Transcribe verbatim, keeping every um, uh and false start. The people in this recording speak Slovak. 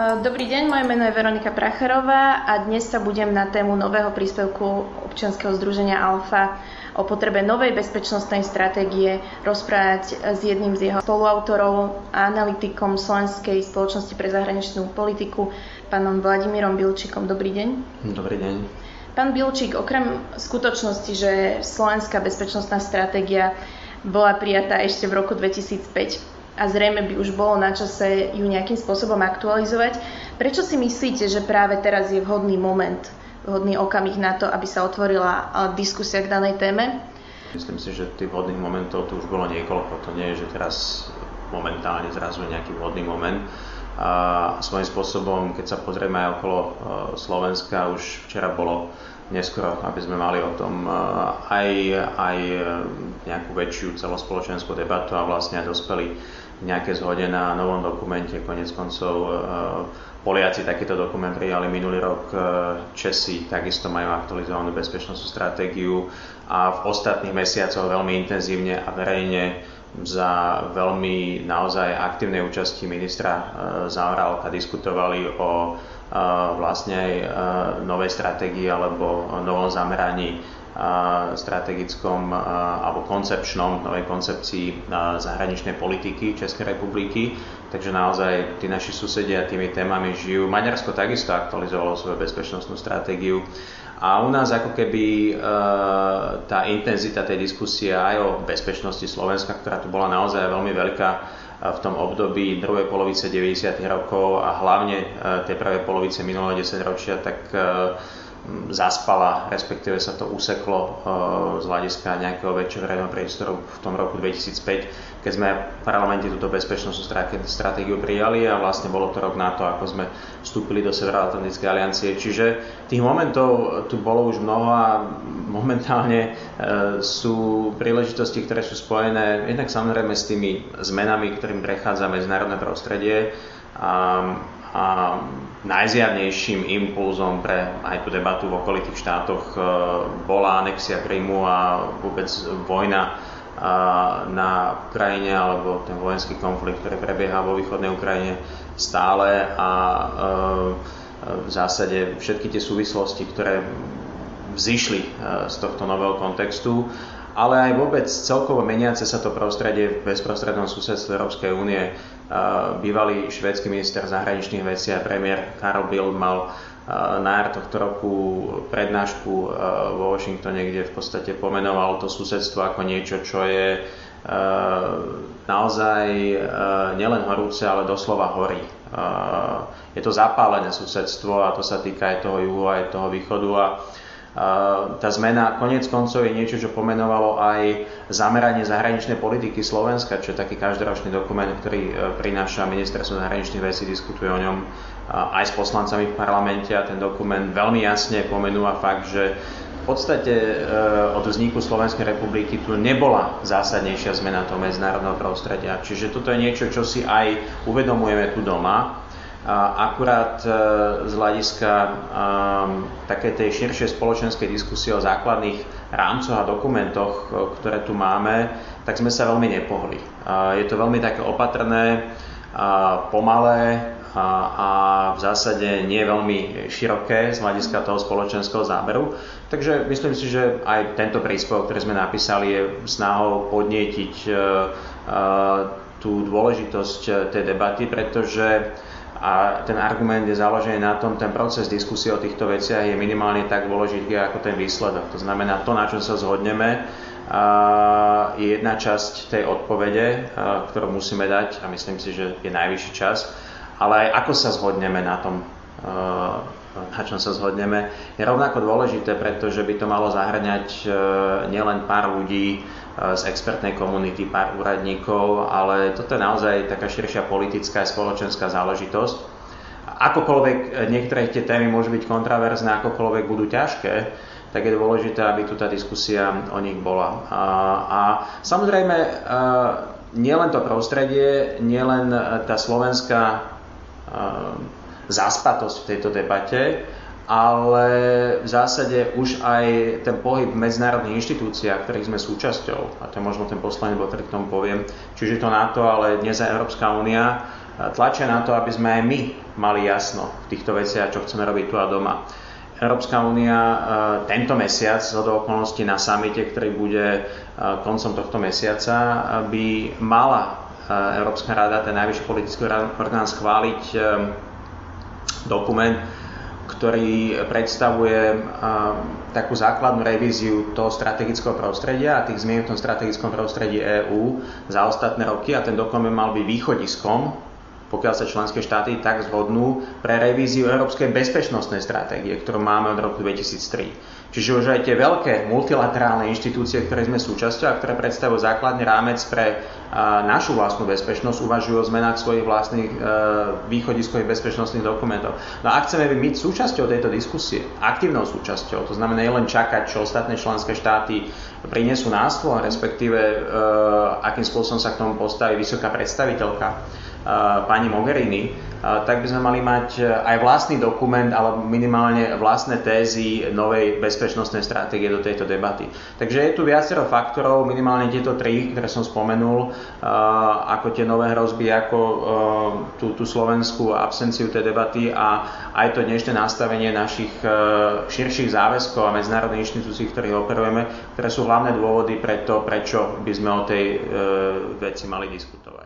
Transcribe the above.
Dobrý deň, moje meno je Veronika Pracherová a dnes sa budem na tému nového príspevku občianskeho združenia Alfa o potrebe novej bezpečnostnej stratégie rozprávať s jedným z jeho spoluautorov a analytikom Slovenskej spoločnosti pre zahraničnú politiku, pánom Vladimírom Bilčíkom. Dobrý deň. Dobrý deň. Pán Bilčík, okrem skutočnosti, že slovenská bezpečnostná stratégia bola prijatá ešte v roku dvetisícpäť, a zrejme by už bolo na čase ju nejakým spôsobom aktualizovať. Prečo si myslíte, že práve teraz je vhodný moment, vhodný okamih na to, aby sa otvorila diskusia k danej téme? Myslím si, že tých vhodných momentov tu už bolo niekoľko. To nie je, že teraz momentálne zrazu nejaký vhodný moment. A svojím spôsobom, keď sa pozrieme aj okolo Slovenska, už včera bolo neskoro, aby sme mali o tom aj, aj nejakú väčšiu celospoločenskú debatu a vlastne aj dospeli nejaké zhode na novom dokumente. Koniec koncov Poliaci takýto dokument prijali minulý rok, Česi takisto majú aktualizovanú bezpečnostnú stratégiu a v ostatných mesiacoch veľmi intenzívne a verejne za veľmi naozaj aktívnej účasti ministra Zaorálka diskutovali o vlastne aj novej stratégii alebo novom zameraní strategickom alebo koncepčnom, novej koncepcii zahraničnej politiky Českej republiky. Takže naozaj tí naši susedia tými témami žijú. Maďarsko takisto aktualizovalo svoju bezpečnostnú stratégiu. A u nás ako keby e, tá intenzita tej diskusie aj o bezpečnosti Slovenska, ktorá tu bola naozaj veľmi veľká v tom období druhej polovice deväťdesiatych rokov a hlavne e, tej prvej polovice minulého desaťročia, tak e, zaspala, respektíve sa to useklo e, z hľadiska nejakého väčšieho verejného priestoru v tom roku dvetisícpäť, keď sme v parlamente túto bezpečnostnú stratégiu prijali a vlastne bolo to rok na to, ako sme vstúpili do Severoatlantickej aliancie. Čiže tých momentov tu bolo už mnoho a momentálne e, sú príležitosti, ktoré sú spojené jednak samozrejme s tými zmenami, ktorým prechádza medzinárodné prostredie a, a najzjavnejším impulzom pre aj tú debatu v okolitých štátoch bola anexia Krymu a vôbec vojna na Ukrajine alebo ten vojenský konflikt, ktorý prebieha vo východnej Ukrajine stále a v zásade všetky tie súvislosti, ktoré vzišli z tohto nového kontextu, ale aj vôbec celkovo meniace sa to prostredie v bezprostrednom susedstve Európskej únie. Bývalý švédsky minister zahraničných vecí a premiér Karol Bildt mal na jar tohto roku prednášku vo Washingtone, kde v podstate pomenoval to susedstvo ako niečo, čo je naozaj nielen horúce, ale doslova horí. Je to zapálené susedstvo a to sa týka aj toho juhu, aj toho východu a tá zmena koniec koncov je niečo, čo pomenovalo aj zameranie zahraničnej politiky Slovenska, čo je taký každoročný dokument, ktorý prináša ministerstvo zahraničných vecí, diskutuje o ňom aj s poslancami v parlamente a ten dokument veľmi jasne pomenúva fakt, že v podstate od vzniku Slovenskej republiky tu nebola zásadnejšia zmena toho medzinárodného prostredia. Čiže toto je niečo, čo si aj uvedomujeme tu doma. Akurát z hľadiska také tej širšej spoločenskej diskusie o základných rámcoch a dokumentoch, ktoré tu máme, tak sme sa veľmi nepohli. Je to veľmi také opatrné, pomalé a, a v zásade nie veľmi široké z hľadiska toho spoločenského záberu. Takže myslím si, že aj tento príspevok, ktorý sme napísali, je snahou podnietiť tú dôležitosť tej debaty, pretože a ten argument je založený na tom, ten proces diskusie o týchto veciach je minimálne tak dôležitý ako ten výsledok. To znamená, to, na čom sa zhodneme, je jedna časť tej odpovede, ktorú musíme dať a myslím si, že je najvyšší čas, ale aj ako sa zhodneme na tom, na čom sa zhodneme, je rovnako dôležité, pretože by to malo zahŕňať nielen pár ľudí z expertnej komunity, pár úradníkov, ale toto je naozaj taká širšia politická a spoločenská záležitosť. Akokoľvek niektoré tie témy môžu byť kontraverzné, akokoľvek budú ťažké, tak je dôležité, aby tu tá diskusia o nich bola. A, a samozrejme, nielen to prostredie, nielen tá slovenská zaspatosť v tejto debate, ale v zásade už aj ten pohyb v medzinárodných inštitúciách, ktorých sme súčasťou, a to je možno ten posledný bod, ktorý k tomu poviem, čiže to NATO, ale dnes aj Európska únia, tlačia na to, aby sme aj my mali jasno v týchto veciach, čo chceme robiť tu a doma. Európska únia tento mesiac, zhodou okolností na samite, ktorý bude koncom tohto mesiaca, by mala Európska rada, ten najvyšší politický orgán, schváliť dokument, ktorý predstavuje takú základnú revíziu toho strategického prostredia a tých zmien v tom strategickom prostredí EÚ za ostatné roky, a ten dokument mal byť východiskom, pokiaľ sa členské štáty tak zhodnú, pre revíziu európskej bezpečnostnej stratégie, ktorú máme od roku dvetisíctri. Čiže už aj tie veľké multilaterálne inštitúcie, ktoré sme súčasťou a ktoré predstavujú základný rámec pre a, našu vlastnú bezpečnosť, uvažujú o zmenách svojich vlastných e, východiskových bezpečnostných dokumentov. No a ak chceme byť súčasťou tejto diskusie, aktívnou súčasťou, to znamená nielen čakať, čo ostatné členské štáty prinesú na stôl, respektíve e, akým spôsobom sa k tomu postaví vysoká predstaviteľka pani Mogherini, tak by sme mali mať aj vlastný dokument, alebo minimálne vlastné tézy novej bezpečnostnej stratégie do tejto debaty. Takže je tu viacero faktorov, minimálne tieto tri, ktoré som spomenul, ako tie nové hrozby, ako tú, tú slovenskú absenciu tej debaty a aj to dnešné nastavenie našich širších záväzkov a medzinárodných inštitúcií, v ktorých operujeme, ktoré sú hlavné dôvody pre to, prečo by sme o tej veci mali diskutovať.